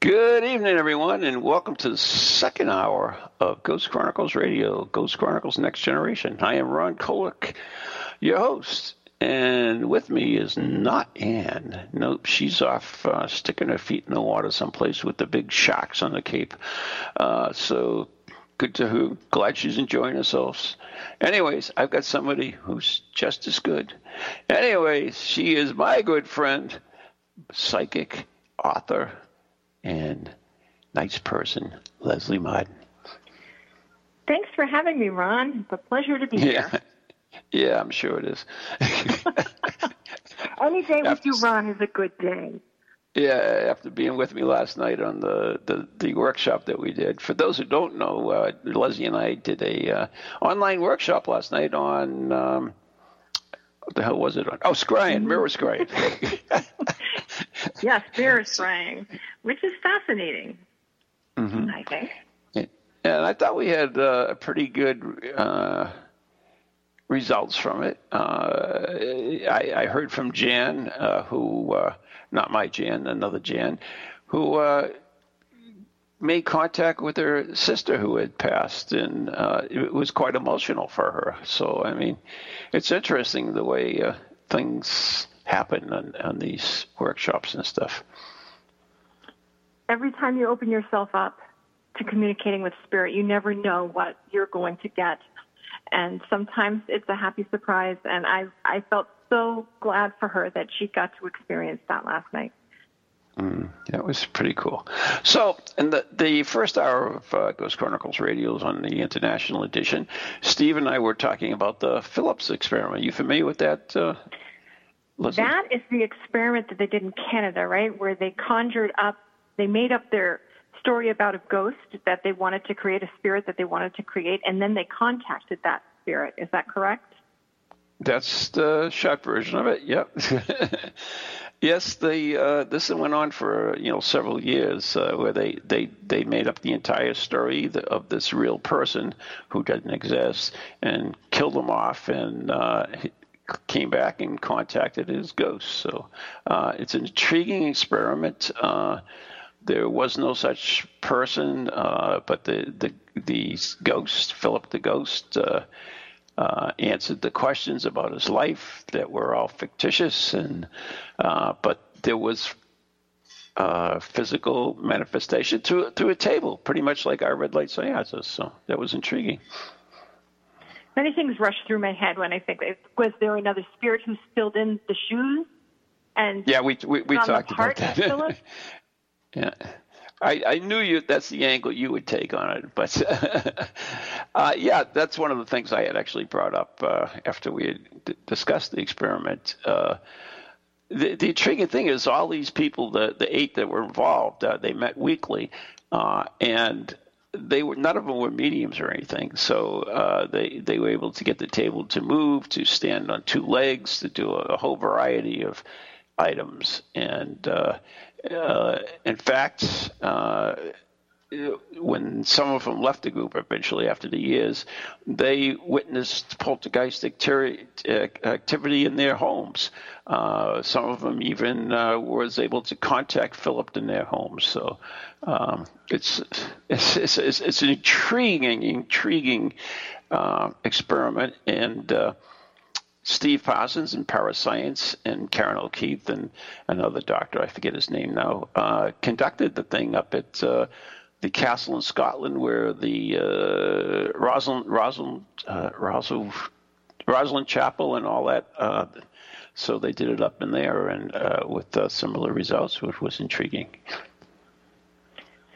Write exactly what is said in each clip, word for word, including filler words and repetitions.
Good evening, everyone, and welcome to the second hour of Ghost Chronicles Radio, Ghost Chronicles Next Generation. I am Ron Kolek, your host, and with me is not Ann. Nope, she's off uh, sticking her feet in the water someplace with the big sharks on the Cape. Uh, so... Good to who? Glad she's enjoying herself. Anyways, I've got somebody who's just as good. Anyways, she is my good friend, psychic, author, and nice person, Lesley Marden. Thanks for having me, Ron. It's a pleasure to be yeah. here. Yeah, I'm sure it is. Any day with you, Ron, is a good day. Yeah, after being with me last night on the, the, the workshop that we did. For those who don't know, uh, Leslie and I did a uh, online workshop last night on, um, what the hell was it on? Oh, scrying, mirror scrying. Yes, mirror scrying, which is fascinating, mm-hmm. I think. And I thought we had uh, a pretty good uh, results from it. Uh, I, I heard from Jan, uh, who... Uh, Not my Jan, another Jan, who uh, made contact with her sister who had passed, and uh, it was quite emotional for her. So, I mean, it's interesting the way uh, things happen on, on these workshops and stuff. Every time you open yourself up to communicating with spirit, you never know what you're going to get. And sometimes it's a happy surprise, and I, I felt so glad for her that she got to experience that last night. Mm, that was pretty cool. So, in the, the first hour of uh, Ghost Chronicles Radio is on the International Edition. Steve and I were talking about the Phillips experiment. Are you familiar with that? Uh, that is the experiment that they did in Canada, right, where they conjured up, they made up their story about a ghost that they wanted to create, a spirit that they wanted to create, and then they contacted that spirit. Is that correct? That's the short version of it. Yep. Yes, the uh, this went on for you know several years, uh, where they, they, they made up the entire story of this real person who doesn't exist and killed him off, and uh, came back and contacted his ghost. So uh, it's an intriguing experiment. Uh, there was no such person, uh, but the the the ghost, Philip the ghost. Uh, Uh, answered the questions about his life that were all fictitious, and uh, but there was uh, physical manifestation through through a table, pretty much like our red light seances. So that was intriguing. Many things rushed through my head when I think, was there another spirit who filled in the shoes? And yeah, we we, we talked about that. Yeah. I, I knew you. That's the angle you would take on it, but uh, yeah, that's one of the things I had actually brought up uh, after we had d- discussed the experiment. Uh, the, the intriguing thing is all these people, the, the eight that were involved, uh, they met weekly, uh, and they were none of them were mediums or anything. So uh, they they were able to get the table to move, to stand on two legs, to do a, a whole variety of items, and. Uh, Uh, in fact, uh, when some of them left the group eventually after the years, they witnessed poltergeist activity in their homes. Uh, some of them even uh, was able to contact Philip in their homes. So um, it's, it's, it's, it's, it's an intriguing, intriguing uh, experiment. And uh, Steve Parsons in Para-X and Karen O'Keefe and another doctor, I forget his name now, uh, conducted the thing up at uh, the castle in Scotland where the uh, Rosalind, Rosalind, uh, Rosalind, Rosalind Chapel and all that. Uh, so they did it up in there and uh, with uh, similar results, which was intriguing.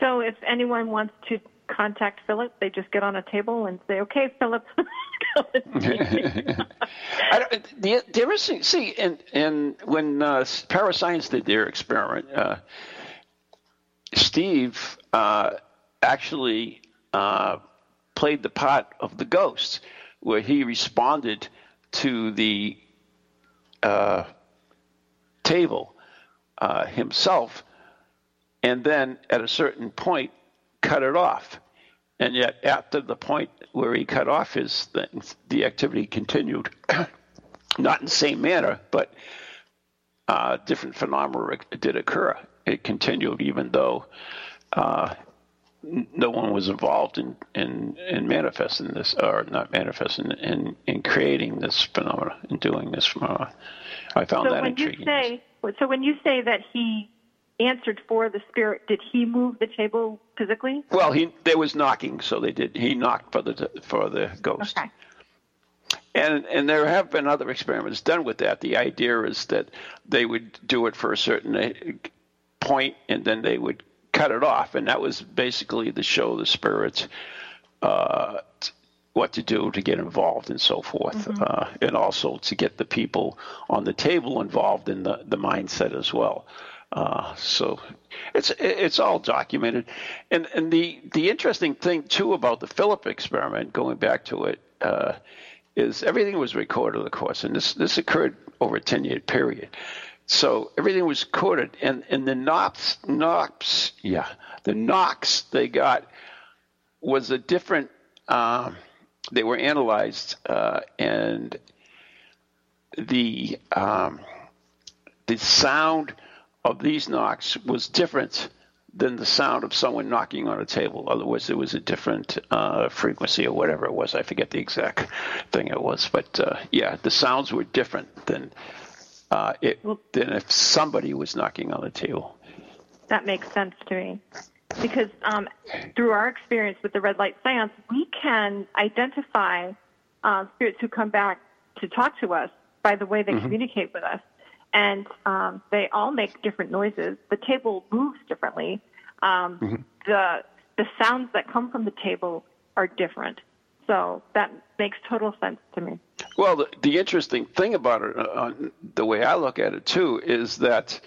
So if anyone wants to contact Philip, they just get on a table and say, okay, Philip. I don't, the, the interesting, see, and, and when uh, Para-X did their experiment, uh, Steve uh, actually uh, played the part of the ghost, where he responded to the uh, table uh, himself, and then at a certain point cut it off. And yet after the point where he cut off his things, the activity continued, not in the same manner, but uh, different phenomena did occur. It continued even though uh, no one was involved in, in, in manifesting this, or not manifesting, in, in creating this phenomena, in doing this phenomena. I found so that intriguing. Say, so when you say that he answered for the spirit, did he move the table physically? Well, he there was knocking, so they did. He knocked for the for the ghost. Okay. And and there have been other experiments done with that. The idea is that they would do it for a certain point, and then they would cut it off, and that was basically to show the spirits uh, what to do to get involved and so forth, mm-hmm. uh, and also to get the people on the table involved in the, the mindset as well. Uh, so it's it's all documented, and and the the interesting thing too about the Philip experiment, going back to it, uh, is everything was recorded, of course, and this this occurred over a ten year period. So everything was recorded, and, and the knocks, knocks, yeah, the knocks they got was a different. Um, they were analyzed, uh, and the um, the sound of these knocks was different than the sound of someone knocking on a table. Otherwise, there was a different uh, frequency or whatever it was. I forget the exact thing it was, but uh, yeah, the sounds were different than. Uh, it, than if somebody was knocking on the table. That makes sense to me. Because um, through our experience with the red light seance, we can identify uh, spirits who come back to talk to us by the way they mm-hmm. communicate with us. And um, they all make different noises. The table moves differently. Um, mm-hmm. The the sounds that come from the table are different. So that makes total sense to me. Well, the, the interesting thing about it, uh, the way I look at it too, is that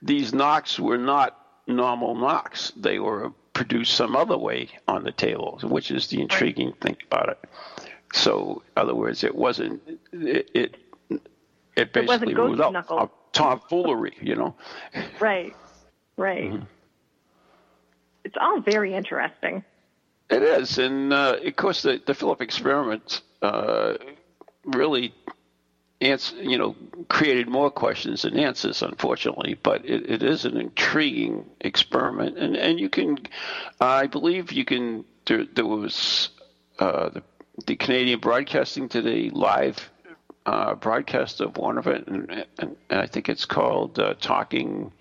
these knocks were not normal knocks. They were produced some other way on the table, which is the intriguing thing about it. So, in other words, it wasn't it. It, it basically it wasn't ghost knuckles. Up, up tomfoolery, you know. Right, right. Mm-hmm. It's all very interesting. It is, and uh, of course, the, the Philip experiment uh, really, answer, you know, created more questions than answers, unfortunately. But it, it is an intriguing experiment, and and you can, uh, I believe, you can. There, there was uh, the, the Canadian Broadcasting Today live uh, broadcast of one of it, and, and, and I think it's called uh, "Talking."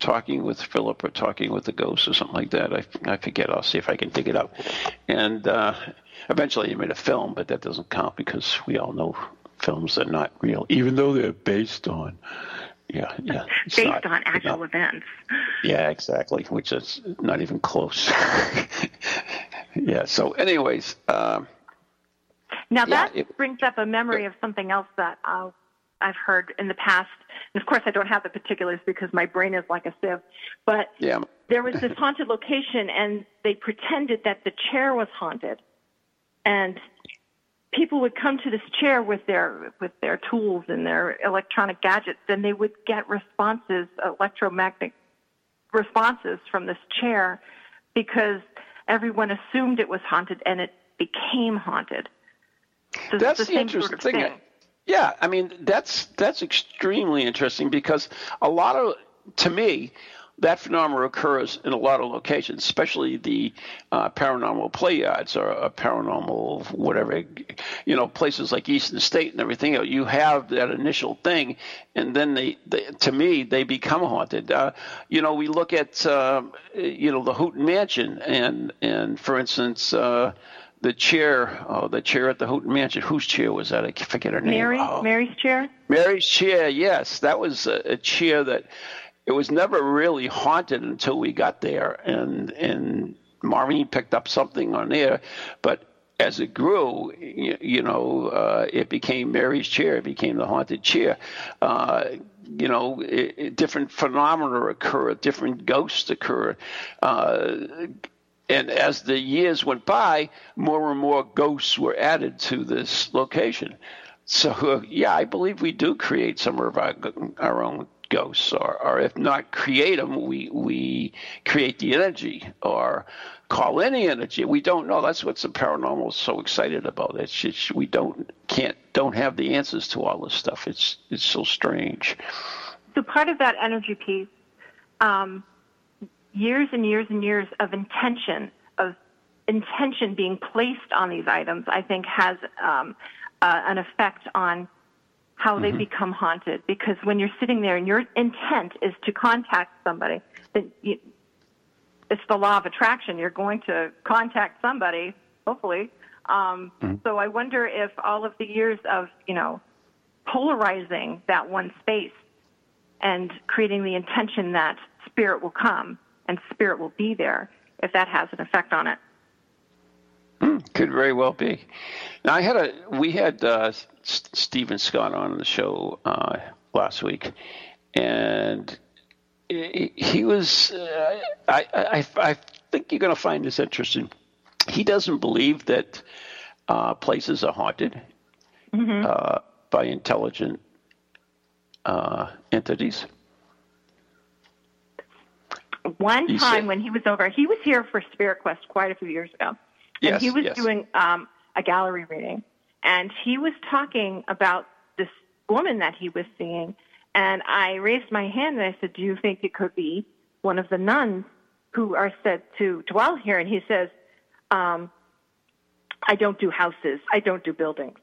Talking with Philip or Talking with the Ghost or something like that. I, I forget. I'll see if I can dig it up. And uh, eventually he made a film, but that doesn't count because we all know films are not real, even though they're based on, yeah, yeah. Based not, on actual not, events. Yeah, exactly, which is not even close. Yeah, so anyways. Um, now that yeah, it, brings up a memory it, of something else that uh, I've heard in the past. And of course, I don't have the particulars because my brain is like a sieve. But yeah. There was this haunted location, and they pretended that the chair was haunted. And people would come to this chair with their with their tools and their electronic gadgets, and they would get responses, electromagnetic responses from this chair, because everyone assumed it was haunted, and it became haunted. So that's the, the same interesting sort of thing. thing. Yeah, I mean, that's that's extremely interesting because a lot of, to me, that phenomenon occurs in a lot of locations, especially the uh, paranormal play yards or a paranormal whatever, you know, places like Eastern State and everything. You have that initial thing, and then they, they to me, they become haunted. Uh, you know, we look at, uh, you know, the Houghton Mansion and, and for instance, uh, The chair, oh, the chair at the Houghton Mansion. Whose chair was that? I forget her name. Mary, oh. Mary's chair? Mary's chair, yes. That was a, a chair that it was never really haunted until we got there. And and Maureen picked up something on there. But as it grew, you, you know, uh, it became Mary's chair. It became the haunted chair. Uh, you know, it, it, different phenomena occur, different ghosts occur. Uh, and as the years went by, more and more ghosts were added to this location. So, uh, yeah, I believe we do create some of our, our own ghosts, or, or if not create them, we we create the energy or call in the energy. We don't know. That's what the paranormal is so excited about. It's just, we don't can't don't have the answers to all this stuff. It's it's so strange. So part of that energy piece, um, years and years and years of intention of intention being placed on these items, I think has um, uh, an effect on how they mm-hmm. become haunted, because when you're sitting there and your intent is to contact somebody, then you, it's the law of attraction. You're going to contact somebody, hopefully. Um, mm-hmm. So I wonder if all of the years of, you know, polarizing that one space and creating the intention that spirit will come and spirit will be there, if that has an effect on it. Mm, could very well be. Now, I had a we had. Uh, Stephen Scott on the show uh, last week, and he, he was, uh, I, I, I think you're going to find this interesting. He doesn't believe that uh, places are haunted mm-hmm. uh, by intelligent uh, entities. One he time said, when he was over, he was here for Spirit Quest quite a few years ago, and yes, he was yes. doing um, a gallery reading. And he was talking about this woman that he was seeing, and I raised my hand and I said, do you think it could be one of the nuns who are said to dwell here? And he says, um, I don't do houses. I don't do buildings.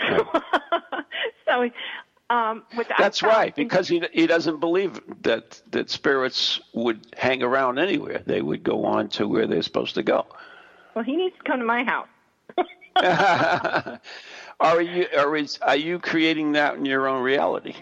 Right. so um, which That's I right, because he, he doesn't believe that, that spirits would hang around anywhere. They would go on to where they're supposed to go. Well, he needs to come to my house. are you are, is, are you creating that in your own reality?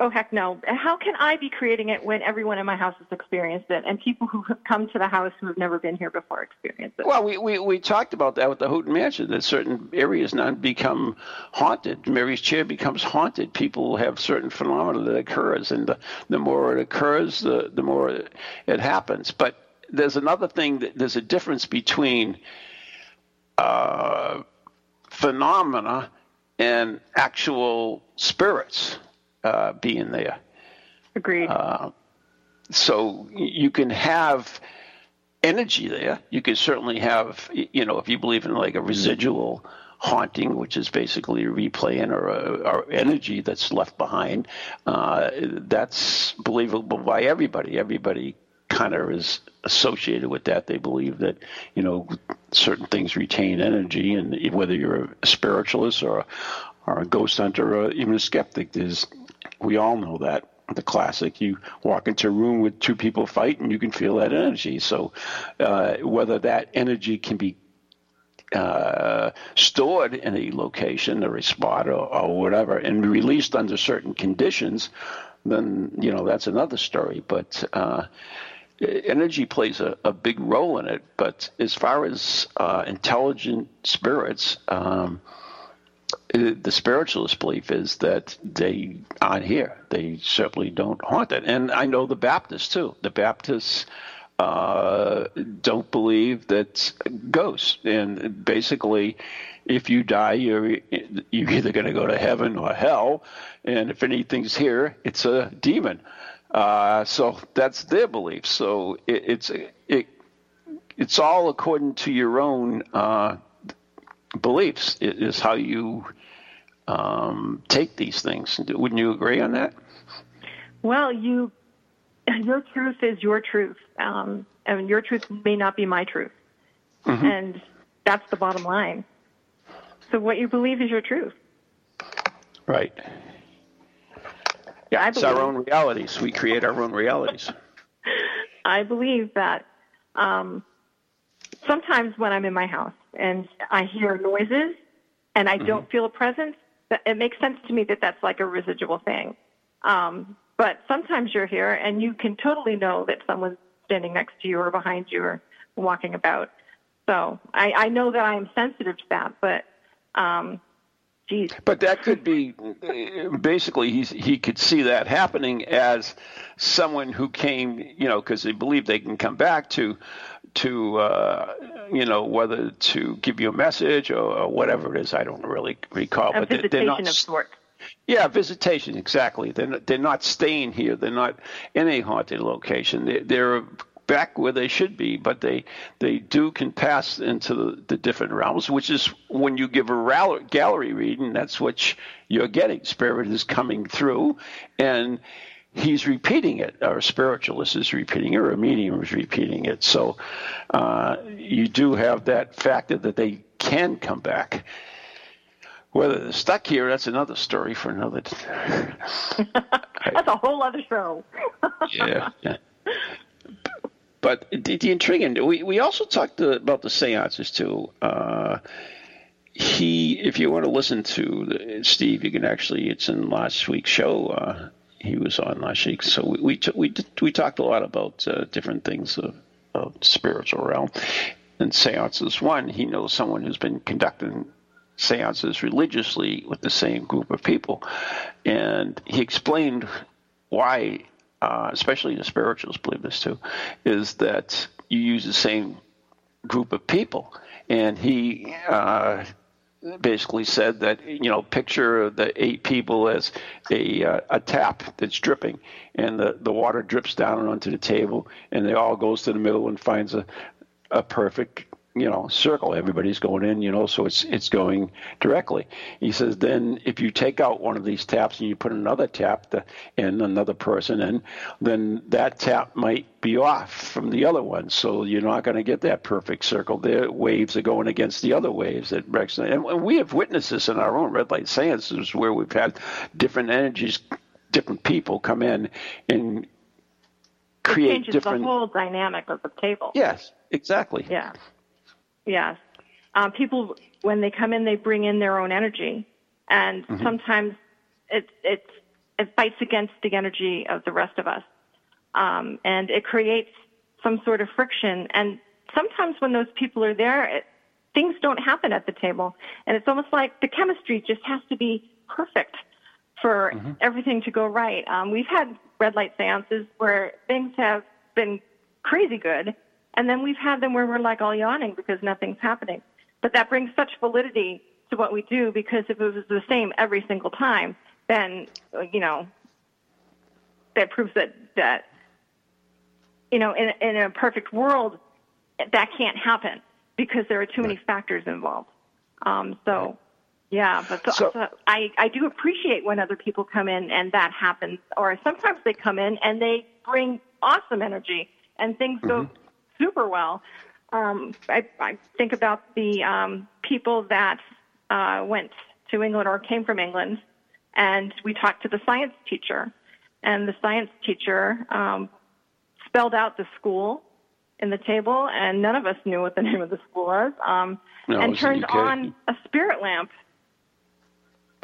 Oh, heck no. How can I be creating it when everyone in my house has experienced it, and people who have come to the house who have never been here before experience it? Well, we, we, we talked about that with the Houghton Mansion, that certain areas now become haunted. Mary's chair becomes haunted. People have certain phenomena that occurs, and the, the more it occurs, the, the more it, it happens. But there's another thing, that there's a difference between Uh, phenomena and actual spirits uh, being there. Agreed. Uh, so you can have energy there. You can certainly have, you know, if you believe in like a residual haunting, which is basically a replaying or, a, or energy that's left behind, uh, that's believable by everybody. Everybody kind of is associated with that. They believe that, you know, certain things retain energy, and whether you're a spiritualist or a, or a ghost hunter or even a skeptic, there's, we all know that, the classic. You walk into a room with two people fighting, you can feel that energy. So uh, whether that energy can be uh, stored in a location or a spot or, or whatever and released under certain conditions, then, you know, that's another story. But uh, energy plays a, a big role in it, but as far as uh, intelligent spirits, um, the spiritualist belief is that they aren't here. They certainly don't haunt it. And I know the Baptists, too. The Baptists uh, don't believe that ghosts. And basically, if you die, you're, you're either going to go to heaven or hell. And if anything's here, it's a demon. Uh, so that's their belief. So it, it's it it's all according to your own uh, beliefs. It is how you um, take these things. Wouldn't you agree on that? Well, you your truth is your truth, um, and your truth may not be my truth, mm-hmm. and that's the bottom line. So what you believe is your truth. Right. Yeah, it's our own realities. We create our own realities. I believe that um, sometimes when I'm in my house and I hear noises and I mm-hmm. don't feel a presence, it makes sense to me that that's like a residual thing. Um, but sometimes you're here and you can totally know that someone's standing next to you or behind you or walking about. So I, I know that I'm sensitive to that, but um, geez. But that could be basically he's, he could see that happening as someone who came, you know, because they believe they can come back to to, uh, you know, whether to give you a message or, or whatever it is. I don't really recall. A but visitation they're not, of sorts. Yeah, visitation, exactly. They're not, they're not staying here. They're not in a haunted location. They're, they're back where they should be, but they they do can pass into the, the different realms, which is when you give a gallery reading, that's what you're getting. Spirit is coming through, and he's repeating it, or a spiritualist is repeating it, or a medium is repeating it. So uh, you do have that factor that they can come back. Whether they're stuck here, that's another story for another t- That's a whole other show. yeah, yeah. But the, the intriguing, we, we also talked to, about the seances, too. Uh, he, if you want to listen to the, Steve, you can actually, it's in last week's show. Uh, he was on last week. So we we t- we, t- we talked a lot about uh, different things of, of spiritual realm. And seances, one, he knows someone who's been conducting seances religiously with the same group of people. And he explained why, uh, especially the spirituals believe this too, is that you use the same group of people. And he uh, basically said that, you know, picture the eight people as a uh, a tap that's dripping, and the, the water drips down onto the table, and it all goes to the middle and finds a, a perfect, you know, circle. Everybody's going in, you know, so it's it's going directly. He says, then if you take out one of these taps and you put another tap to, and another person in, then that tap might be off from the other one. So you're not going to get that perfect circle. The waves are going against the other waves. That breaks. And we have witnessed this in our own red light seances where we've had different energies, different people come in and create it changes different... the whole dynamic of the table. Yes, exactly. Yeah. Yes. Um, people, when they come in, they bring in their own energy. And mm-hmm. sometimes it, it, it fights against the energy of the rest of us. Um, and it creates some sort of friction. And sometimes when those people are there, it, things don't happen at the table. And it's almost like the chemistry just has to be perfect for mm-hmm. everything to go right. Um, we've had red light seances where things have been crazy good. And then we've had them where we're like all yawning because nothing's happening. But that brings such validity to what we do, because if it was the same every single time, then, you know, that proves that, that you know, in, in a perfect world, that can't happen because there are too many factors involved. Um, so, yeah, but so, so, so I, I do appreciate when other people come in and that happens. Or sometimes they come in and they bring awesome energy and things mm-hmm. go super well. Um, I, I think about the um, people that uh, went to England or came from England, and we talked to the science teacher, and the science teacher um, spelled out the school in the table, and none of us knew what the name of the school was, um, no, and turned on a spirit lamp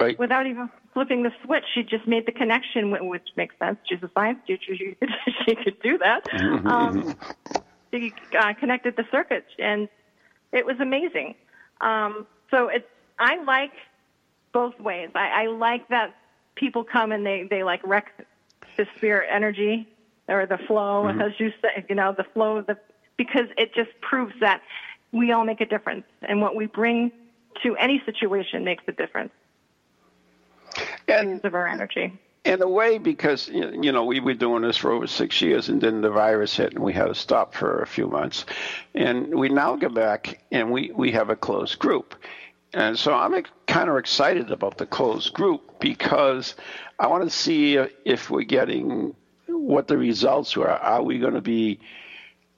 right. without even flipping the switch. She just made the connection, which makes sense. She's a science teacher. She, she could do that. Um She uh, connected the circuits, and it was amazing. Um, so it's, I like both ways. I, I like that people come and they, they like wreck the spirit energy or the flow, mm-hmm. as you say, you know, the flow, of the, because it just proves that we all make a difference, and what we bring to any situation makes a difference and- because of our energy. In a way, because, you know, we were doing this for over six years, and then the virus hit, and we had to stop for a few months. And we now go back, and we, we have a closed group. And so I'm kind of excited about the closed group, because I want to see if we're getting what the results were. Are we going to be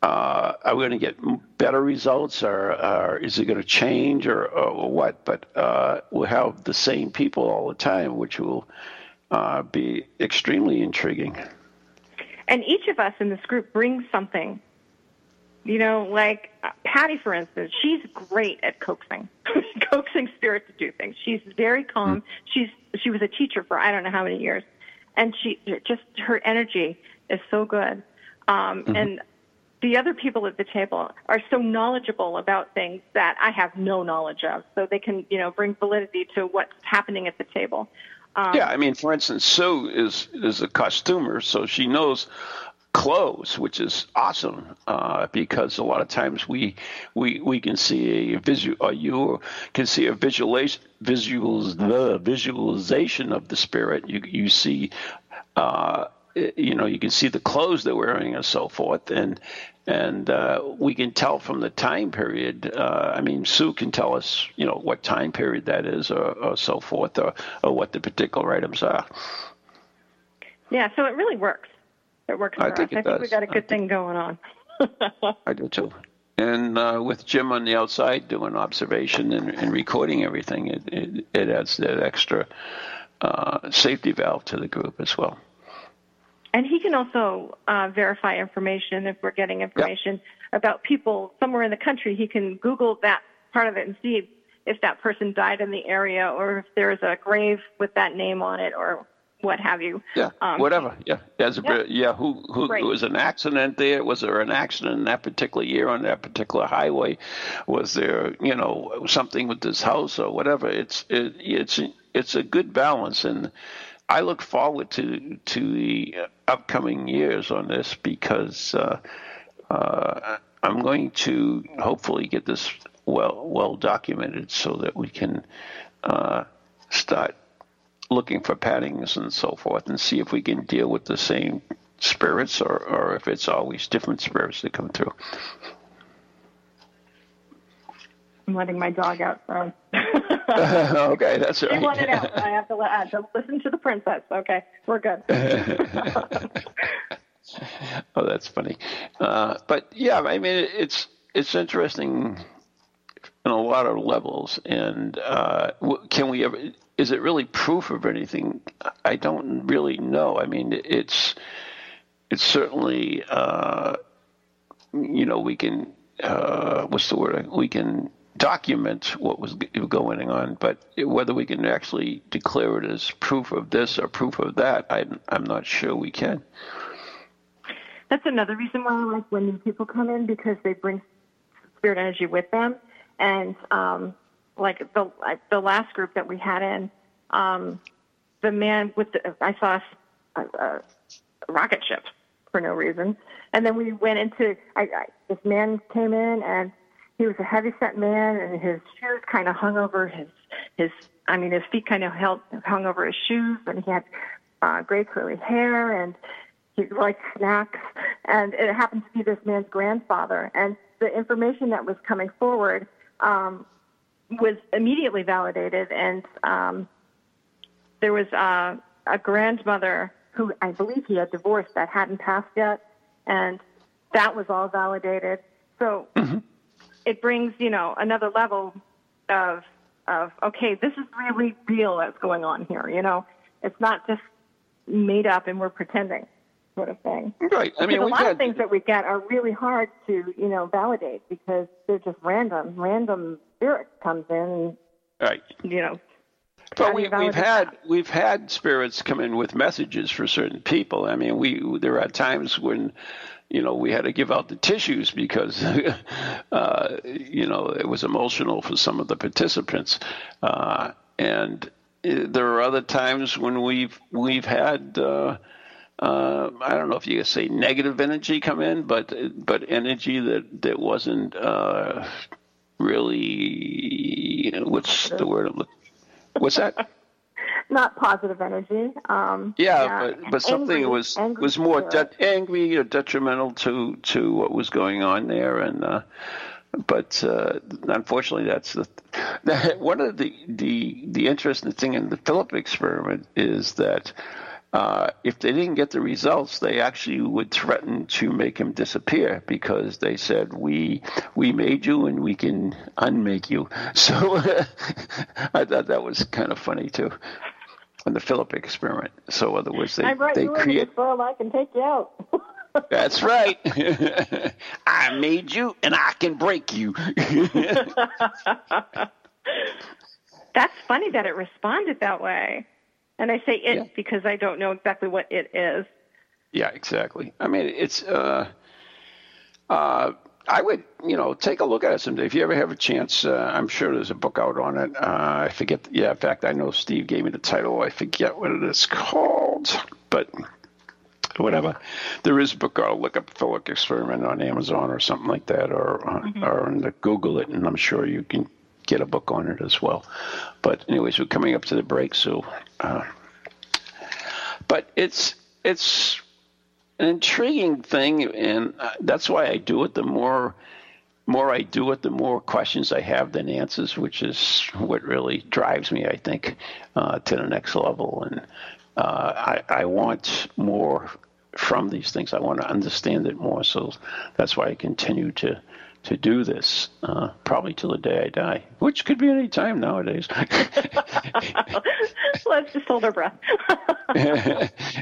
uh, – are we going to get better results, or, or is it going to change, or, or what? But uh, we'll have the same people all the time, which will – Uh, be extremely intriguing. And each of us in this group brings something. You know, like Patty, for instance, she's great at coaxing, coaxing spirit to do things. She's very calm. Mm. She's she was a teacher for I don't know how many years, and she just her energy is so good. Um, mm-hmm. And the other people at the table are so knowledgeable about things that I have no knowledge of. So they can, you know, bring validity to what's happening at the table. Um, yeah, I mean, for instance, Sue is is a costumer, so she knows clothes, which is awesome, uh, because a lot of times we we we can see a visual, or you can see a visualization, visuals, the visualization of the spirit. You you see, uh, you know, you can see the clothes they're wearing and so forth, and and uh, we can tell from the time period. Uh, I mean, Sue can tell us, you know, what time period that is, or, or so forth, or, or what the particular items are. Yeah, so it really works. It works for I us. Think it I does. think we got a good thing going on. I do too. And uh, with Jim on the outside doing observation and, and recording everything, it, it, it adds that extra uh, safety valve to the group as well. And he can also uh, verify information if we're getting information yep. about people somewhere in the country. He can Google that part of it and see if that person died in the area, or if there's a grave with that name on it, or what have you. Yeah, um, whatever. Yeah, There's a, yeah. yeah who, who right. was an accident there? Was there an accident in that particular year on that particular highway? Was there, you know, something with this house or whatever? It's it, it's it's a good balance, and I look forward to to the upcoming years on this, because uh, uh, I'm going to hopefully get this well well documented so that we can uh, start looking for patterns and so forth, and see if we can deal with the same spirits, or, or if it's always different spirits that come through. I'm letting my dog out. So. Okay, that's right. She wanted out. I have to, I have to listen to the princess. Okay, we're good. Oh, that's funny. Uh, but yeah, I mean, it's it's interesting on a lot of levels. And uh, can we ever? Is it really proof of anything? I don't really know. I mean, it's it's certainly uh, you know, we can uh, what's the word? We can document what was going on, but whether we can actually declare it as proof of this or proof of that, I'm I'm not sure we can. That's another reason why I like when new people come in, because they bring spirit energy with them, and um, like the the last group that we had in, um, the man with the, I saw a, a rocket ship for no reason. And then we went into, I, I, this man came in, and he was a heavy set man, and his shoes kind of hung over his, his I mean, his feet kind of held, hung over his shoes, and he had uh, gray curly hair, and he liked snacks. And it happened to be this man's grandfather. And the information that was coming forward, um, was immediately validated, and um, there was uh, a grandmother who I believe he had divorced that hadn't passed yet, and that was all validated. So mm-hmm. it brings, you know, another level of of okay, this is really real that's going on here. You know, it's not just made up and we're pretending, sort of thing. Right. I mean, a lot had... of things that we get are really hard to, you know, validate, because they're just random, random. Spirit comes in, and, right? You know, but we, we've had that. we've had spirits come in with messages for certain people. I mean, we there are times when, you know, we had to give out the tissues because, uh, you know, it was emotional for some of the participants, uh, and there are other times when we've we've had. Uh, Uh, I don't know if you could say negative energy come in, but but energy that that wasn't uh, really, you know, what's the word? What's that? Not positive energy. Um, yeah, yeah, but but something angry, was angry was more de- angry or detrimental to, to what was going on there, and uh, but uh, unfortunately, that's the that one of the the the interesting thing in the Philip experiment is that. Uh, if they didn't get the results, they actually would threaten to make him disappear, because they said, we we made you and we can unmake you. So I thought that was kind of funny, too, on the Philip experiment. So in other words, they, they you create... Phil, I can take you out. That's right. I made you and I can break you. That's funny that it responded that way. And I say it yeah. because I don't know exactly what it is. Yeah, exactly. I mean, it's uh, uh, I would, you know, take a look at it someday. If you ever have a chance, uh, I'm sure there's a book out on it. Uh, I forget. Yeah, in fact, I know Steve gave me the title. I forget what it is called, but whatever. There is a book. I'll look up Phillips experiment on Amazon or something like that, or on, mm-hmm. or on the Google it, and I'm sure you can get a book on it as well. But anyways, we're coming up to the break, so. Uh, but it's it's. An intriguing thing, and that's why I do it. The more more I do it, the more questions I have than answers, which is what really drives me, I think, uh, to the next level. And uh, I, I want more from these things. I want to understand it more, so that's why I continue to, to do this, uh, probably till the day I die, which could be any time nowadays. Let's just hold our breath.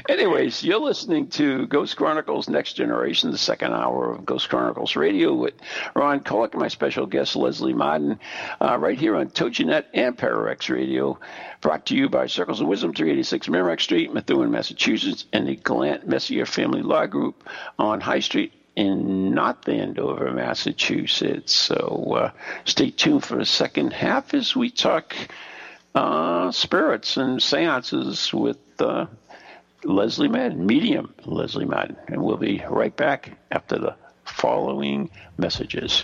Anyways, you're listening to Ghost Chronicles Next Generation, the second hour of Ghost Chronicles Radio with Ron Kolek and my special guest, Lesley Marden, uh, right here on Toginet and Para-X Radio, brought to you by Circles of Wisdom, three eighty-six Merrimack Street, Methuen, Massachusetts, and the Gallant Messier Family Law Group on High Street in North Andover, Massachusetts. So uh, stay tuned for the second half as we talk Uh, spirits and seances with uh, Lesley Marden, medium Lesley Marden. And we'll be right back after the following messages.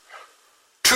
Two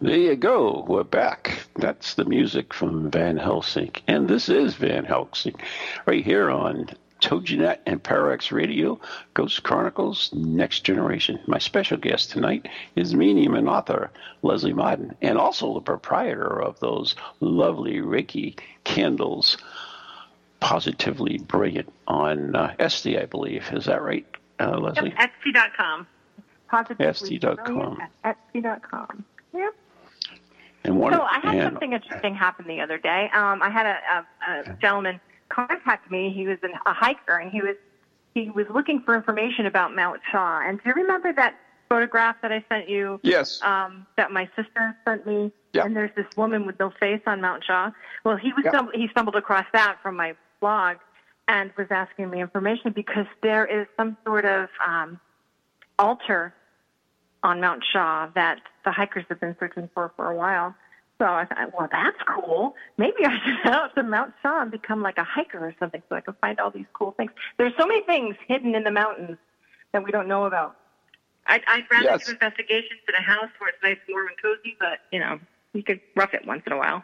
There you go. We're back. That's the music from Van Helsing. And this is Van Helsing right here on Toginet and Para-X Radio, Ghost Chronicles Next Generation. My special guest tonight is medium and author Lesley Marden, and also the proprietor of those lovely Reiki candles, Positively Brilliant, on uh, Etsy, I believe. Is that right, uh, Lesley? Yep, Etsy dot com. Positively Brilliant at Etsy dot com. Yep. And one, so I had and, something interesting happen the other day. Um, I had a, a, a gentleman contact me. He was an, a hiker, and he was he was looking for information about Mount Shaw. And do you remember that photograph that I sent you? Yes. Um, that my sister sent me. Yeah. And there's this woman with no face on Mount Shaw. Well, he was yeah. stumbled, he stumbled across that from my blog, and was asking me information because there is some sort of um, altar on Mount Shaw that the hikers have been searching for for a while. So I thought, well, that's cool. Maybe I should head up to Mount Shaw and become like a hiker or something so I can find all these cool things. There's so many things hidden in the mountains that we don't know about. I'd, I'd rather yes. do investigations in a house where it's nice and warm and cozy, but, you know, you could rough it once in a while.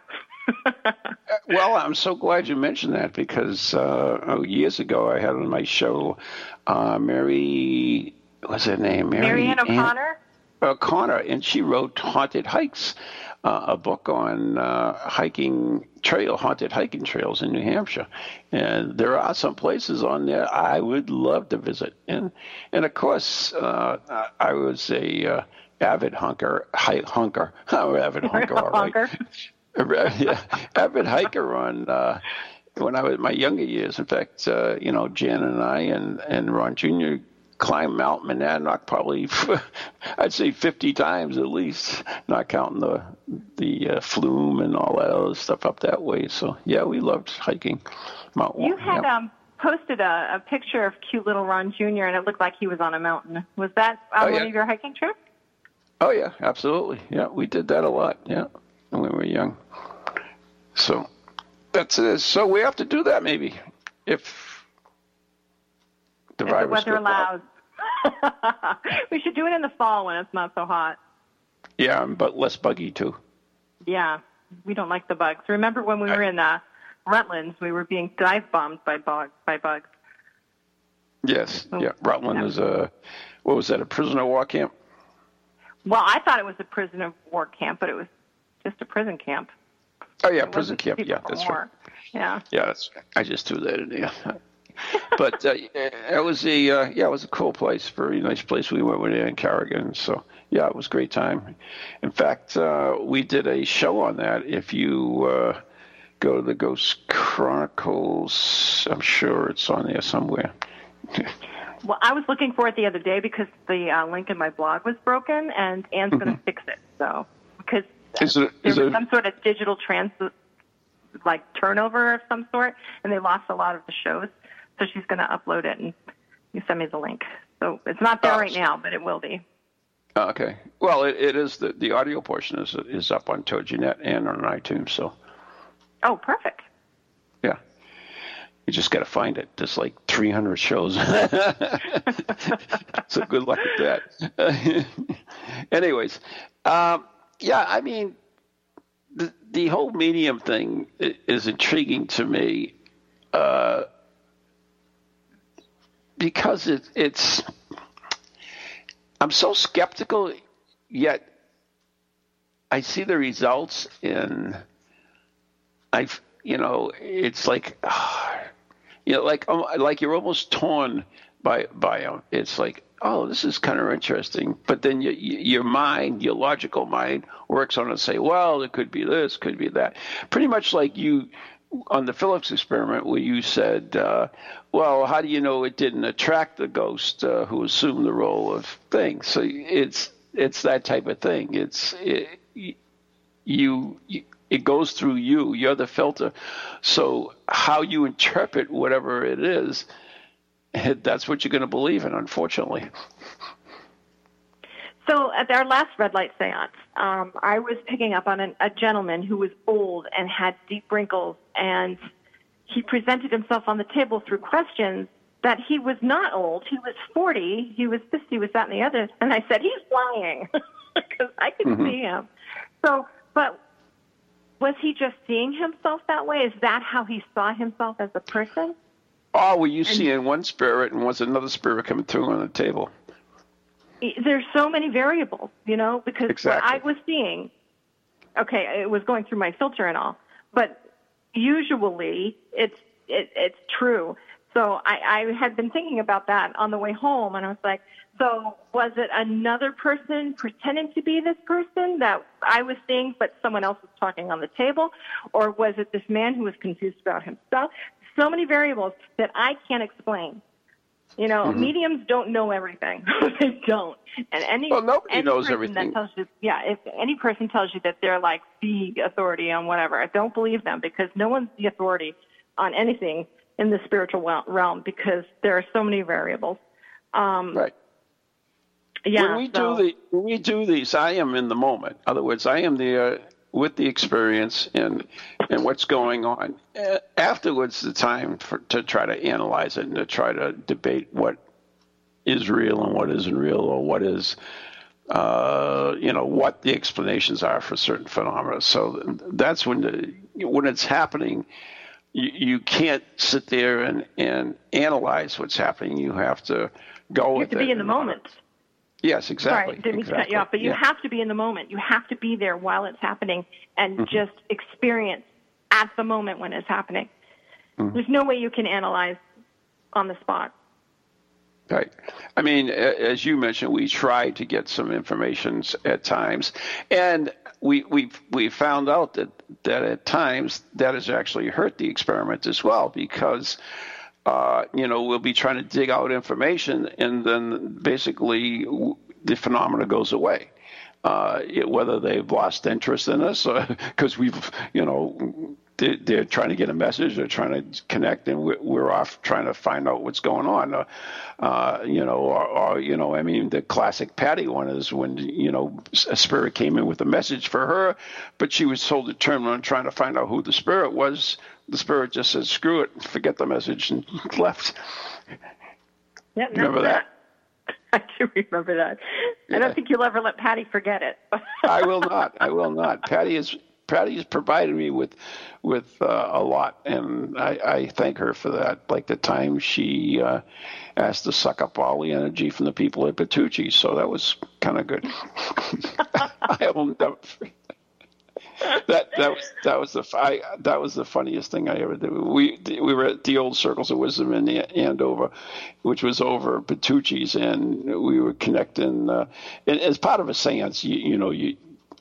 Well, I'm so glad you mentioned that because uh, oh, years ago I had on my show uh, Mary, what's her name? Mary Marianne O'Connor. Ann, O'Connor, and she wrote Haunted Hikes, uh, a book on uh, hiking trail, haunted hiking trails in New Hampshire. And there are some places on there I would love to visit. And, and of course, uh, I was a uh, avid hunker, hi, hunker, oh, avid hunker, all right. Hunker. Yeah, avid hiker on uh, when I was my younger years. In fact, uh, you know, Jan and I and, and Ron Junior climbed Mount Monadnock probably, I'd say, fifty times at least, not counting the the uh, flume and all that other stuff up that way. So yeah, we loved hiking Mount. You had yeah. um, posted a, a picture of cute little Ron Junior, and it looked like he was on a mountain. Was that on oh, one yeah. of your hiking trips? Oh yeah, absolutely. Yeah, we did that a lot. Yeah. When we were young. So that's it. So we have to do that maybe if the, if the weather allows. We should do it in the fall when it's not so hot. Yeah, but less buggy too. Yeah, we don't like the bugs. Remember when we I, were in uh, Rutland, we were being dive bombed by, bog, by bugs. Yes, oh, yeah. Rutland yeah. is a, what was that, a prisoner of war camp? Well, I thought it was a prisoner of war camp, but it was just a prison camp. Oh, yeah, prison camp. Yeah, that's right. Yeah. Yeah, that's right. I just threw that in there. But uh, it was a, uh, yeah, it was a cool place, very nice place. We went with Ann Carrigan. So, yeah, it was a great time. In fact, uh, we did a show on that. If you uh, go to the Ghost Chronicles, I'm sure it's on there somewhere. Well, I was looking for it the other day because the uh, link in my blog was broken, and Ann's mm-hmm. going to fix it. So, because... Is it, there is was it, some sort of digital trans, like turnover of some sort, and they lost a lot of the shows. So she's going to upload it, and you send me the link. So it's not there uh, right now, but it will be. Okay. Well, it, it is the, the audio portion is is up on Toginet and on iTunes. So. Oh, perfect. Yeah. You just got to find it. There's like three hundred shows. So good luck with that. Anyways. Um, Yeah, I mean, the, the whole medium thing is intriguing to me uh, because it, it's – I'm so skeptical, yet I see the results and, I've, you know, it's like oh, – you know, like, like you're almost torn by, by them. It's like – oh, this is kind of interesting. But then your, your mind, your logical mind, works on it and say, well, it could be this, could be that. Pretty much like you on the Phillips experiment where you said, uh, well, how do you know it didn't attract the ghost uh, who assumed the role of thing? So it's it's that type of thing. It's it, you, you it goes through you. You're the filter. So how you interpret whatever it is, that's what you're going to believe in, unfortunately. So at our last red light seance, um, I was picking up on an, a gentleman who was old and had deep wrinkles, and he presented himself on the table through questions that he was not old. He was forty. He was this, he was that, and the other. And I said, he's lying because I could mm-hmm. see him. So, but was he just seeing himself that way? Is that how he saw himself as a person? Oh, well, you and, see in one spirit and was another spirit coming through on the table. There's so many variables, you know, because exactly. what I was seeing, okay, it was going through my filter and all, but usually it's it, it's true. So I, I had been thinking about that on the way home, and I was like, so was it another person pretending to be this person that I was seeing, but someone else was talking on the table, or was it this man who was confused about himself? So many variables that I can't explain. You know, mm-hmm. mediums don't know everything. They don't. And any, well, nobody any knows everything. That tells you, yeah, if any person tells you that they're like the authority on whatever, I don't believe them because no one's the authority on anything in the spiritual realm because there are so many variables. Um, right. Yeah. When we so. do the when we do these, I am in the moment. In other words, I am the. Uh, with the experience and and what's going on. Afterwards, the time for, to try to analyze it and to try to debate what is real and what isn't real, or what is, uh, you know, what the explanations are for certain phenomena. So that's when the, when it's happening, you, you can't sit there and, and analyze what's happening. You have to go you with it. You have to be in the moment. Yes, exactly. Sorry, didn't mean to cut you off, but you yeah. have to be in the moment. You have to be there while it's happening and mm-hmm. just experience at the moment when it's happening. Mm-hmm. There's no way you can analyze on the spot. Right. I mean, as you mentioned, we tried to get some information at times, and we we we found out that, that at times that has actually hurt the experiment as well, because uh, you know, we'll be trying to dig out information, and then basically the phenomena goes away. Uh, it, whether they've lost interest in us, because we've, you know, they, they're trying to get a message, they're trying to connect, and we're, we're off trying to find out what's going on. Uh, uh, you know, or, or, you know, I mean, the classic Patty one is when, you know, a spirit came in with a message for her, but she was so determined on trying to find out who the spirit was, the spirit just said, screw it, forget the message, and left. Yep, remember that? that? I do remember that. Yeah. I don't think you'll ever let Patty forget it. I will not. I will not. Patty is Patty has provided me with with uh, a lot, and I, I thank her for that. Like the time she uh, asked to suck up all the energy from the people at Bertucci, so that was kind of good. I will never forget that. That was that was the I, that was the funniest thing I ever did. We we were at the old Circles of Wisdom in Andover, which was over Bertucci's, and we were connecting. Uh, and as part of a séance, you, you know, you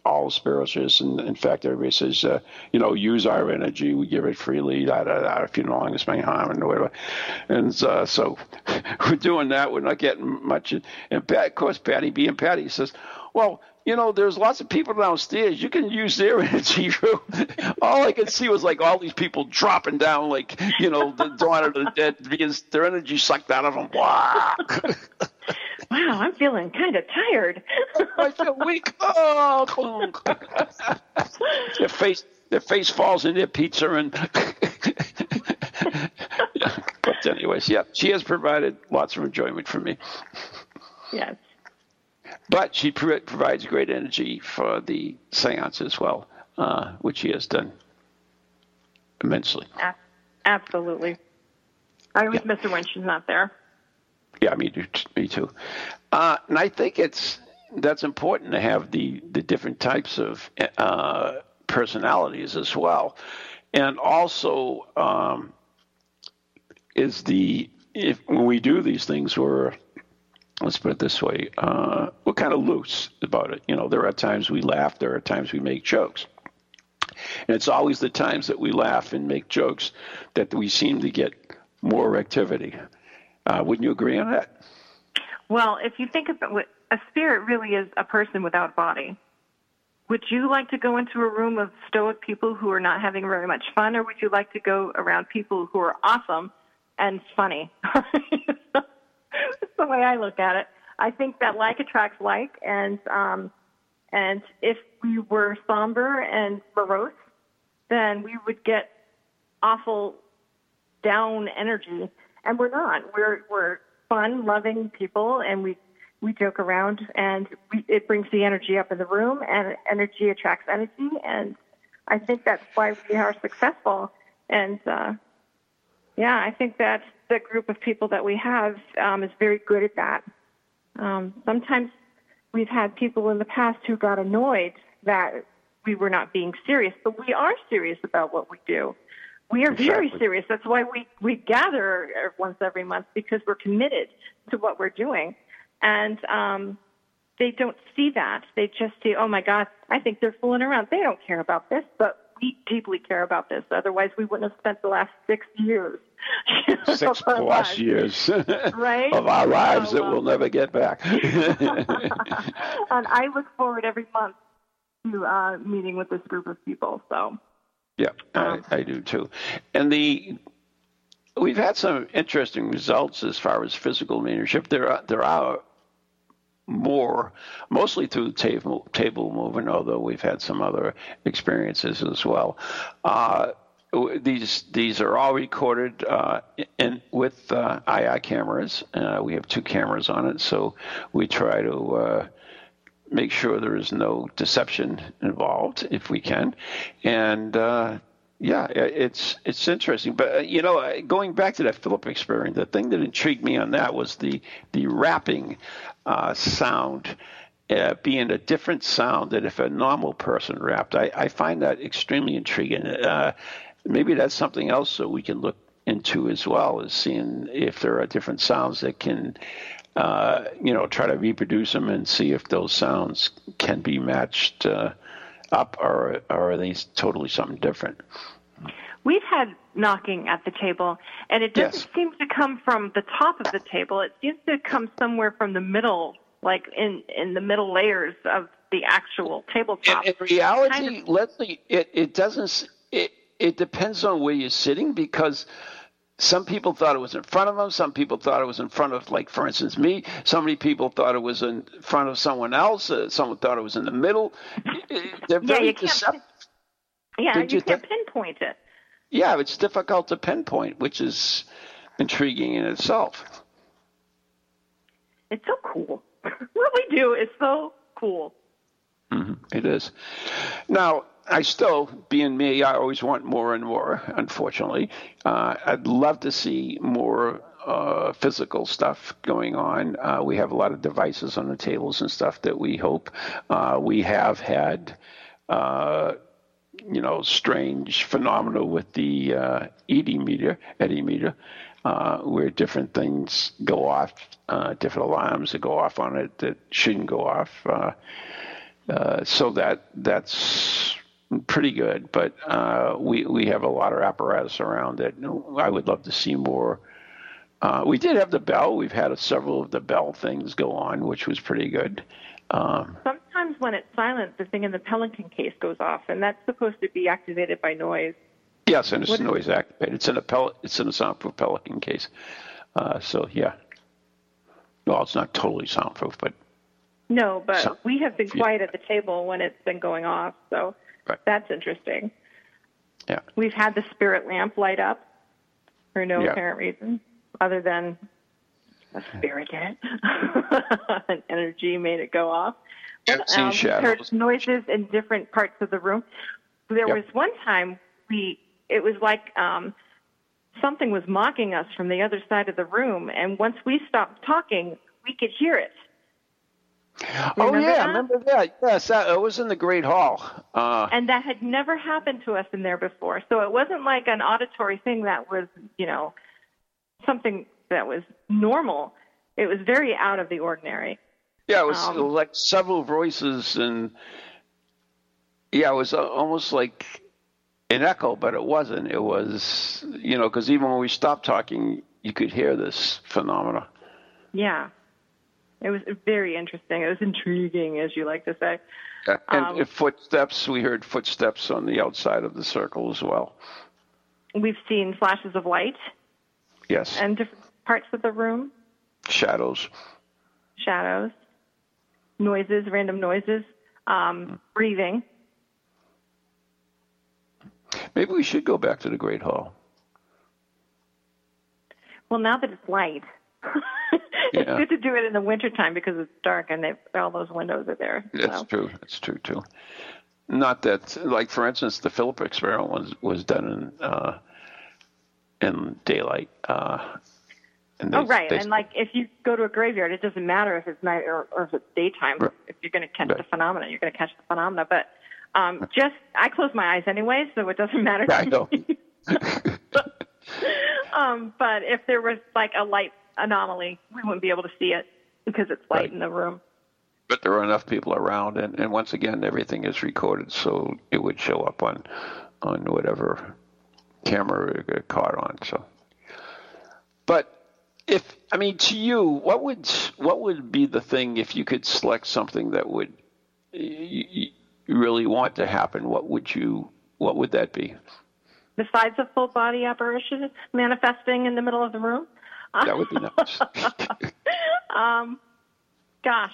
all spiritualists, and in fact, everybody says, uh, you know, use our energy. We give it freely. Da da da. If you no longer may harm and whatever. And uh, so we're doing that. We're not getting much. And Pat, of course, Patty being Patty says, well, you know, there's lots of people downstairs. You can use their energy. All I could see was like all these people dropping down, like, you know, the dawn of the dead, because their energy sucked out of them. Wow, wow, I'm feeling kind of tired. I feel weak. Oh, their face, their face falls in their pizza, and. But anyways, yeah, she has provided lots of enjoyment for me. Yes. But she provides great energy for the seance as well, uh, which she has done immensely. Absolutely. I always yeah. miss her when she's not there. Yeah, me too. Me too. Uh, and I think it's that's important to have the, the different types of uh, personalities as well. And also um, is the – if when we do these things, we're – let's put it this way, uh, we're kind of loose about it. You know, there are times we laugh, there are times we make jokes. And it's always the times that we laugh and make jokes that we seem to get more activity. Uh, wouldn't you agree on that? Well, if you think about it, a spirit really is a person without a body. Would you like to go into a room of stoic people who are not having very much fun, or would you like to go around people who are awesome and funny? That's the way I look at it. I think that like attracts like, and um, and if we were somber and morose, then we would get awful down energy, and we're not. We're we're fun, loving people, and we, we joke around, and we, it brings the energy up in the room, and energy attracts energy, and I think that's why we are successful. And uh, yeah, I think that's the group of people that we have um, is very good at that. Um, sometimes we've had people in the past who got annoyed that we were not being serious, but we are serious about what we do. We are exactly. very serious. That's why we, we gather once every month, because we're committed to what we're doing. And um, they don't see that. They just see, oh, my God, I think they're fooling around. They don't care about this, but we deeply care about this. Otherwise, we wouldn't have spent the last six years. Six plus years right? of our lives oh, well. that we'll never get back. And I look forward every month to uh, meeting with this group of people. So, yeah, um, I, I do too. And the we've had some interesting results as far as physical mediumship. There are there are more, mostly through table table movement, although we've had some other experiences as well. Uh, These these are all recorded uh, in, with uh, I R cameras. Uh, we have two cameras on it, so we try to uh, make sure there is no deception involved if we can. And uh, yeah, it's it's interesting. But you know, going back to that Philip experiment, the thing that intrigued me on that was the the rapping uh, sound. Uh, being a different sound than if a normal person rapped. I, I find that extremely intriguing. Uh, maybe that's something else that we can look into as well, is seeing if there are different sounds that can, uh, you know, try to reproduce them and see if those sounds can be matched uh, up, or, or are they totally something different? We've had knocking at the table, and it doesn't yes. seem to come from the top of the table. It seems to come somewhere from the middle, like in, in the middle layers of the actual tabletop. In, in reality, kind of- Lesley, it, it doesn't it, it depends on where you're sitting, because some people thought it was in front of them. Some people thought it was in front of, like, for instance, me. So many people thought it was in front of someone else. Uh, someone thought it was in the middle. They're very yeah, you deceptive. Can't, yeah, Did you, you can't th- pinpoint it. Yeah, it's difficult to pinpoint, which is intriguing in itself. It's so cool. What we do is so cool. Mm-hmm. It is. Now, I still, being me, I always want more and more, unfortunately. Uh, I'd love to see more uh, physical stuff going on. Uh, we have a lot of devices on the tables and stuff that we hope. Uh, we have had, uh, you know, strange phenomena with the uh, E D meter, Eddy meter. Uh, where different things go off, uh, different alarms that go off on it that shouldn't go off. Uh, uh, so that that's pretty good. But uh, we, we have a lot of apparatus around it. I would love to see more. Uh, we did have the bell. We've had a, several of the bell things go on, which was pretty good. Um, Sometimes when it's silent, the thing in the Pelican case goes off, and that's supposed to be activated by noise. Yes, and it's noise activated. It's in a pellet. It's in a soundproof Pelican case. Uh, so yeah. Well, it's not totally soundproof, but no. But sound- we have been quiet yeah. at the table when it's been going off, so right. That's interesting. Yeah, we've had the spirit lamp light up for no yeah. apparent reason, other than a spirit in it, an energy made it go off. But, um, we heard noises in different parts of the room. There yep. was one time we. It was like um, something was mocking us from the other side of the room, and once we stopped talking, we could hear it. Remember oh, yeah, that? I remember that. Yes, that, it was in the Great Hall. Uh, and that had never happened to us in there before, so it wasn't like an auditory thing that was, you know, something that was normal. It was very out of the ordinary. Yeah, it was um, like several voices, and, yeah, it was almost like an echo, but it wasn't. It was, you know, because even when we stopped talking, you could hear this phenomena. Yeah. It was very interesting. It was intriguing, as you like to say. Yeah. And um, footsteps, we heard footsteps on the outside of the circle as well. We've seen flashes of light. Yes. And different parts of the room. Shadows. Shadows. Noises, random noises. Um, hmm. Breathing. Maybe we should go back to the Great Hall. Well, now that it's light, it's yeah. good to do it in the wintertime because it's dark and all those windows are there. That's so. true. That's true, too. Not that, like, for instance, the Philip experiment was, was done in uh, in daylight. Uh, and they, oh, right. They... And, like, if you go to a graveyard, it doesn't matter if it's night or, or if it's daytime. Right. If you're going to catch right. the phenomena, you're going to catch the phenomena. But Um, just, I close my eyes anyway, so it doesn't matter to I know. me. um, but if there was like a light anomaly, we wouldn't be able to see it because it's light right. in the room. But there are enough people around, and, and once again, everything is recorded, so it would show up on, on whatever camera it got caught on. So, but if I mean, to you, what would what would be the thing if you could select something that would you, you, you really want to happen, what would you, what would that be? Besides a full body apparition manifesting in the middle of the room? That would be nice. um, gosh.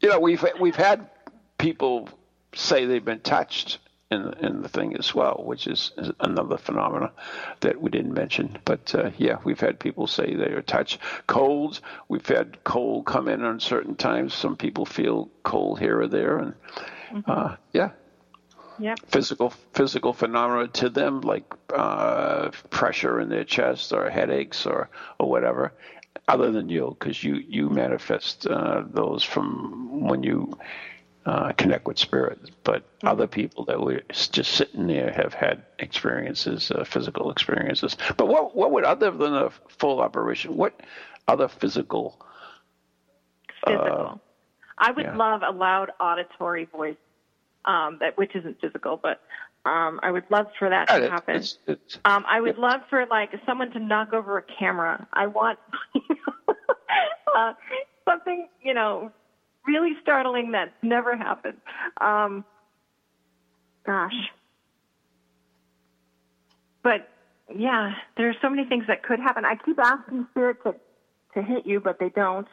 You know, we've, we've had people say they've been touched in, in the thing as well, which is, is another phenomenon that we didn't mention. But, uh, yeah, we've had people say they are touched. Colds, we've had cold come in on certain times. Some people feel cold here or there. And, mm-hmm. uh, yeah. Yep. Physical physical phenomena to them, like uh, pressure in their chest or headaches or, or whatever, other than you, because you, you manifest uh, those from when you uh, connect with spirit. But mm-hmm. other people that were just sitting there have had experiences, uh, physical experiences. But what what would, other than a full operation, what other physical? Physical. Uh, I would yeah. love a loud auditory voice. Um, that which isn't physical, but um, I would love for that to happen. It's, it's, um, I would love for like someone to knock over a camera. I want uh, something, you know, really startling that's never happened. Um, gosh, but yeah, there are so many things that could happen. I keep asking spirit to to hit you, but they don't.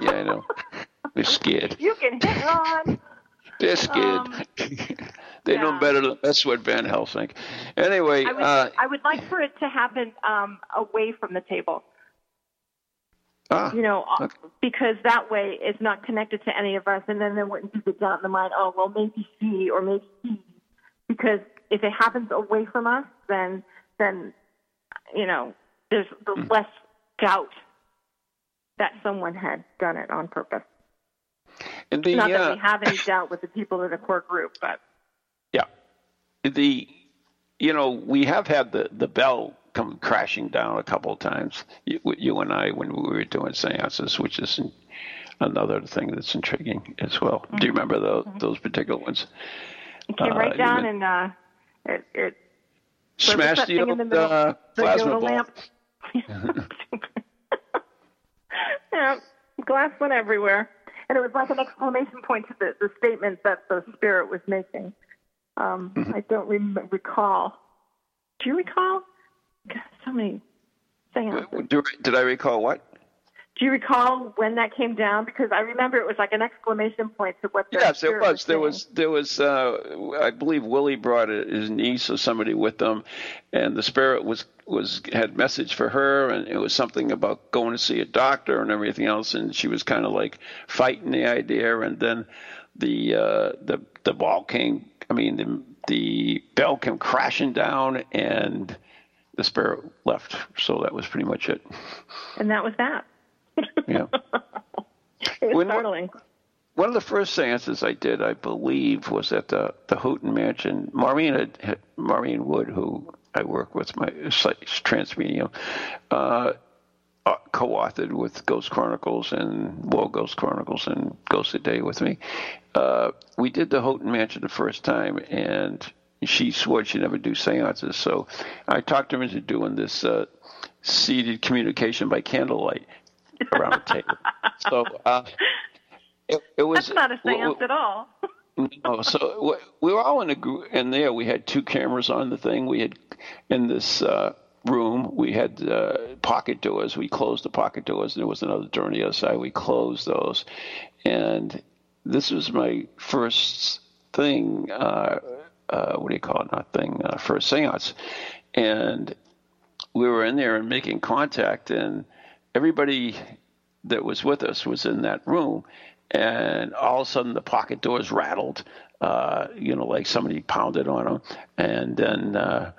Yeah, I know. They're scared. You can hit Ron. They're scared. Um, they yeah. know better than that's what Van Helsing. Anyway. I would, uh, I would like for it to happen um, away from the table. Ah, you know, okay. Because that way it's not connected to any of us, and then there wouldn't be the doubt in the mind, oh, well, maybe she or maybe he. Because if it happens away from us, then, then you know, there's the mm. less doubt that someone had done it on purpose. The, Not that uh, we have any doubt with the people in the core group, but yeah, the you know we have had the, the bell come crashing down a couple of times. You, you and I when we were doing seances, which is another thing that's intriguing as well. Mm-hmm. Do you remember those mm-hmm. those particular ones? It came uh, right down and uh, it, it smashed the old the uh, plasma lamp. Yeah, glass went everywhere. And it was like an exclamation point to the, the statement that the spirit was making. Um, mm-hmm. I don't re- recall. Do you recall? God, so many things. Did, did I recall what? Do you recall when that came down? Because I remember it was like an exclamation point to what the yes, spirit was. Yes, it was. There was, there was uh, I believe Willie brought it, his niece or somebody with them, and the spirit was, was had message for her, and it was something about going to see a doctor and everything else, and she was kind of like fighting the idea, and then the uh, the the ball came, I mean, the, the bell came crashing down, and the spirit left. So that was pretty much it. And that was that. Yeah. It was startling. One of the first seances I did, I believe, was at the, the Houghton Mansion. Maureen, had, Maureen Wood, who I work with, my transmedium, uh, co-authored with Ghost Chronicles and well, Ghost Chronicles and Ghost of Day with me. Uh, we did the Houghton Mansion the first time, and she swore she'd never do seances. So I talked her into doing this uh, seated communication by candlelight. Around the table. So uh, it, it was. That's not a seance at all. No, so we were all in a group, and there we had two cameras on the thing. We had in this uh, room, we had uh, pocket doors. We closed the pocket doors, and there was another door on the other side. We closed those, and this was my first thing. Uh, uh, what do you call it? Not thing. Uh, first seance, and we were in there and making contact and. Everybody that was with us was in that room, and all of a sudden the pocket doors rattled, uh, you know, like somebody pounded on them. And then uh,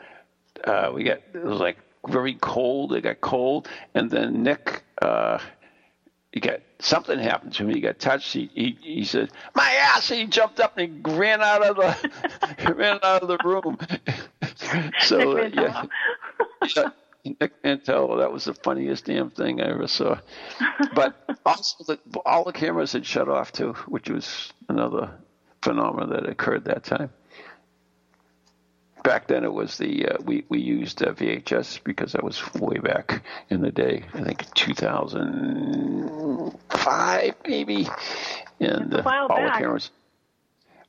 uh, we got – it was like very cold. It got cold. And then Nick uh, – He got something happened to him. He got touched. He he, he said, "My ass!" And he jumped up and he ran out of the ran out of the room. So uh, yeah. yeah. Nick Mantell, that was the funniest damn thing I ever saw. But also, the, all the cameras had shut off too, which was another phenomenon that occurred that time. Back then, it was the uh, we we used uh, V H S because that was way back in the day. I think two thousand five, maybe. And uh, all back. the cameras,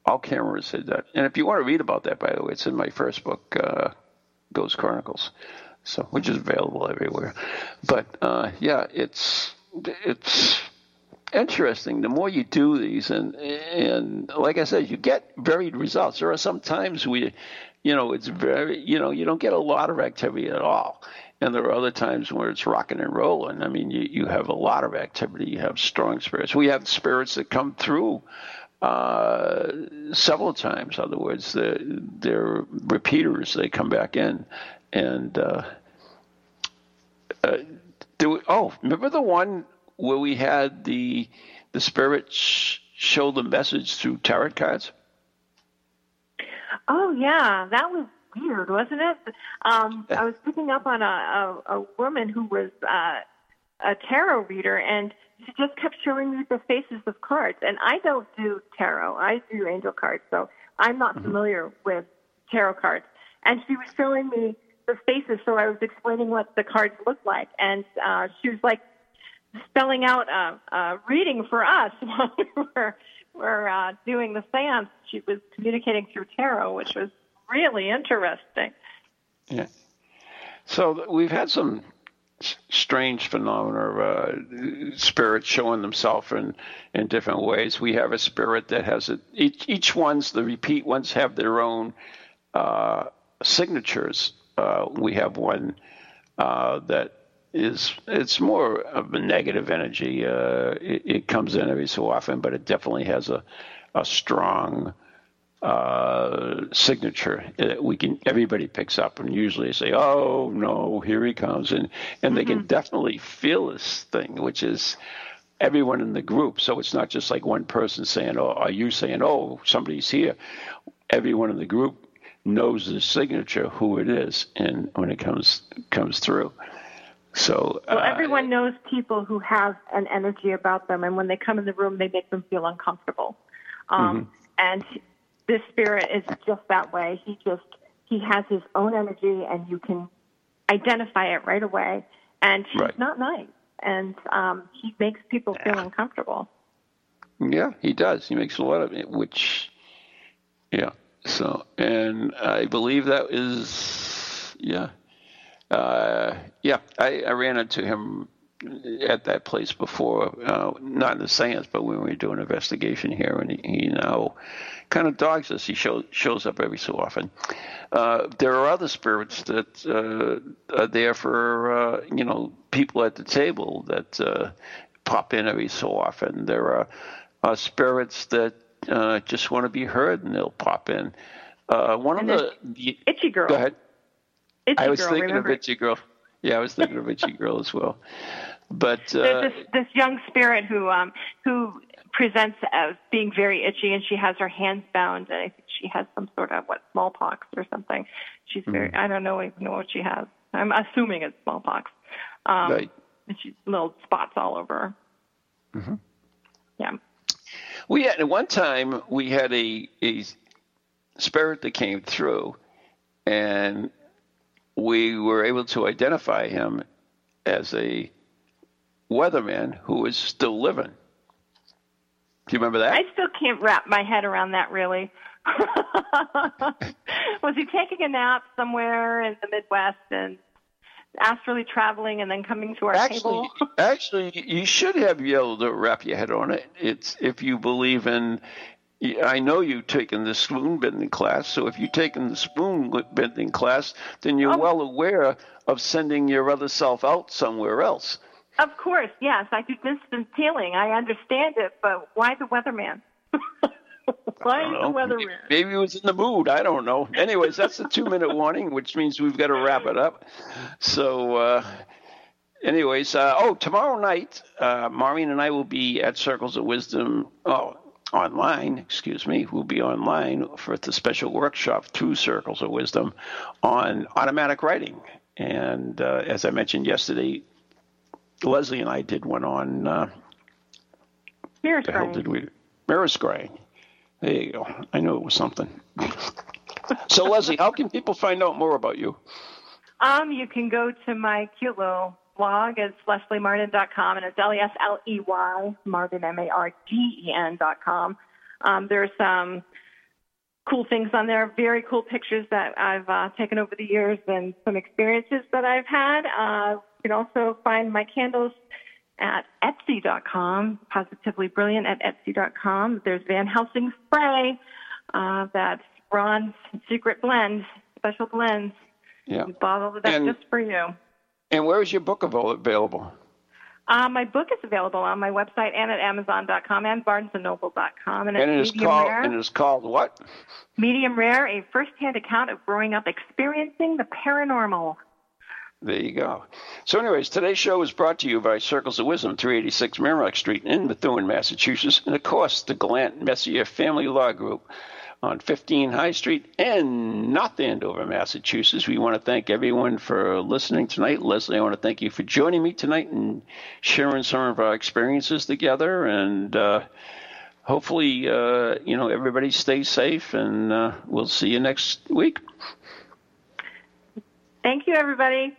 all cameras had that. And if you want to read about that, by the way, it's in my first book, uh, Ghost Chronicles. So, which is available everywhere, but uh, yeah, it's it's interesting. The more you do these, and and like I said, you get varied results. There are some times we, you know, it's very, you know, you don't get a lot of activity at all. And there are other times where it's rocking and rolling. I mean, you, you have a lot of activity. You have strong spirits. We have spirits that come through uh, several times. In other words, they're, they're repeaters. They come back in. And uh, uh, do we, oh, remember the one where we had the the spirits sh- show the message through tarot cards? Oh, yeah. That was weird, wasn't it? Um, I was picking up on a, a, a woman who was uh, a tarot reader, and she just kept showing me the faces of cards. And I don't do tarot. I do angel cards, so I'm not mm-hmm. familiar with tarot cards. And she was showing me the faces, so I was explaining what the cards looked like. And uh, she was, like, spelling out a, a reading for us while we were, were uh, doing the seance. She was communicating through tarot, which was really interesting. Yeah. So we've had some strange phenomena of uh, spirits showing themselves in, in different ways. We have a spirit that has a, each, each one's, the repeat ones have their own uh, signatures. Uh, we have one uh, that is, it's more of a negative energy. Uh, it, it comes in every so often, but it definitely has a, a strong Uh, signature that we can, everybody picks up, and usually say, "Oh no, here he comes," and and mm-hmm. they can definitely feel this thing, which is everyone in the group. So it's not just like one person saying, "Oh, are you saying, oh, somebody's here?" Everyone in the group knows the signature, who it is, and when it comes comes through. So well, uh, everyone knows people who have an energy about them, and when they come in the room, they make them feel uncomfortable, um, mm-hmm. and. This spirit is just that way. He just, he has his own energy, and you can identify it right away. And he's right. not nice. And um, he makes people feel uncomfortable. Yeah, he does. He makes a lot of it, which, yeah. So, and I believe that is, yeah. Uh, yeah, I, I ran into him at that place before, uh, not in the seance, but when we were doing an investigation here, and he, he now kind of dogs us. He shows shows up every so often. Uh, there are other spirits that uh, are there for uh, you know, people at the table that uh, pop in every so often. There are uh, spirits that uh, just want to be heard, and they'll pop in. Uh, one and of the, the itchy girl. Go ahead. Itchy I was girl, thinking remember? of itchy girl. Yeah, I was thinking of itchy girl as well. But uh, there's this, this young spirit who um, who presents as being very itchy, and she has her hands bound, and I think she has some sort of what smallpox or something. She's very mm-hmm. I don't know even know what she has. I'm assuming it's smallpox. Um, right. And she's little spots all over. Mm-hmm. Yeah. We had at one time we had a a spirit that came through, and we were able to identify him as a weatherman who is still living. Do you remember that? I still can't wrap my head around that, really. Was he taking a nap somewhere in the Midwest and astrally traveling and then coming to our actually, table? Actually, you should have been able to wrap your head on it. It's if you believe in – I know you've taken the spoon-bending class, so if you've taken the spoon-bending class, then you're oh. well aware of sending your other self out somewhere else. Of course, yes. I do distance healing. I understand it, but why the weatherman? Why the weatherman? Maybe he was in the mood. I don't know. Anyways, that's the two-minute warning, which means we've got to wrap it up. So uh, anyways, uh, oh, tomorrow night, uh, Maureen and I will be at Circles of Wisdom oh, online, excuse me. We'll be online for the special workshop through Circles of Wisdom on automatic writing. And uh, as I mentioned yesterday, Lesley and I did one on uh, mirror scrying. The hell did we mirror scrying? There you go. I knew it was something. So Lesley, how can people find out more about you? Um, you can go to my cute little blog. It's Lesley Marden dot com, and it's L E S L E Y Marden M A R D E N dot com. Um, there's some um, cool things on there. Very cool pictures that I've uh, taken over the years, and some experiences that I've had. Uh, You can also find my candles at Etsy dot com, Positively Brilliant at Etsy dot com. There's Van Helsing spray, uh, that's Ron's secret blend, special blend. Yeah. Bottle of that and, just for you. And where is your book available? Uh, my book is available on my website and at Amazon dot com and Barnes and Noble dot com. And, and, it is called, and it is called what? Medium Rare, a firsthand account of growing up experiencing the paranormal. There you go. So anyways, today's show is brought to you by Circles of Wisdom, three eighty-six Merrimack Street in Methuen, Massachusetts. And, of course, the Gallant Messier Family Law Group on fifteen High Street in North Andover, Massachusetts. We want to thank everyone for listening tonight. Lesley, I want to thank you for joining me tonight and sharing some of our experiences together. And uh, hopefully, uh, you know, everybody stays safe, and uh, we'll see you next week. Thank you, everybody.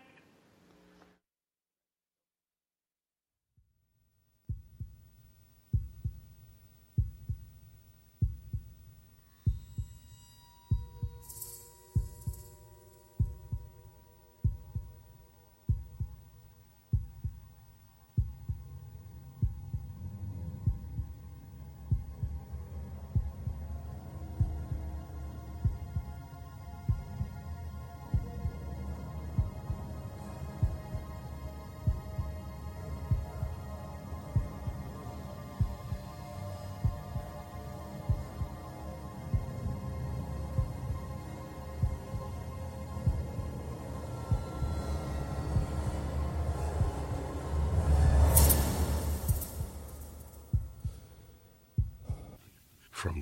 From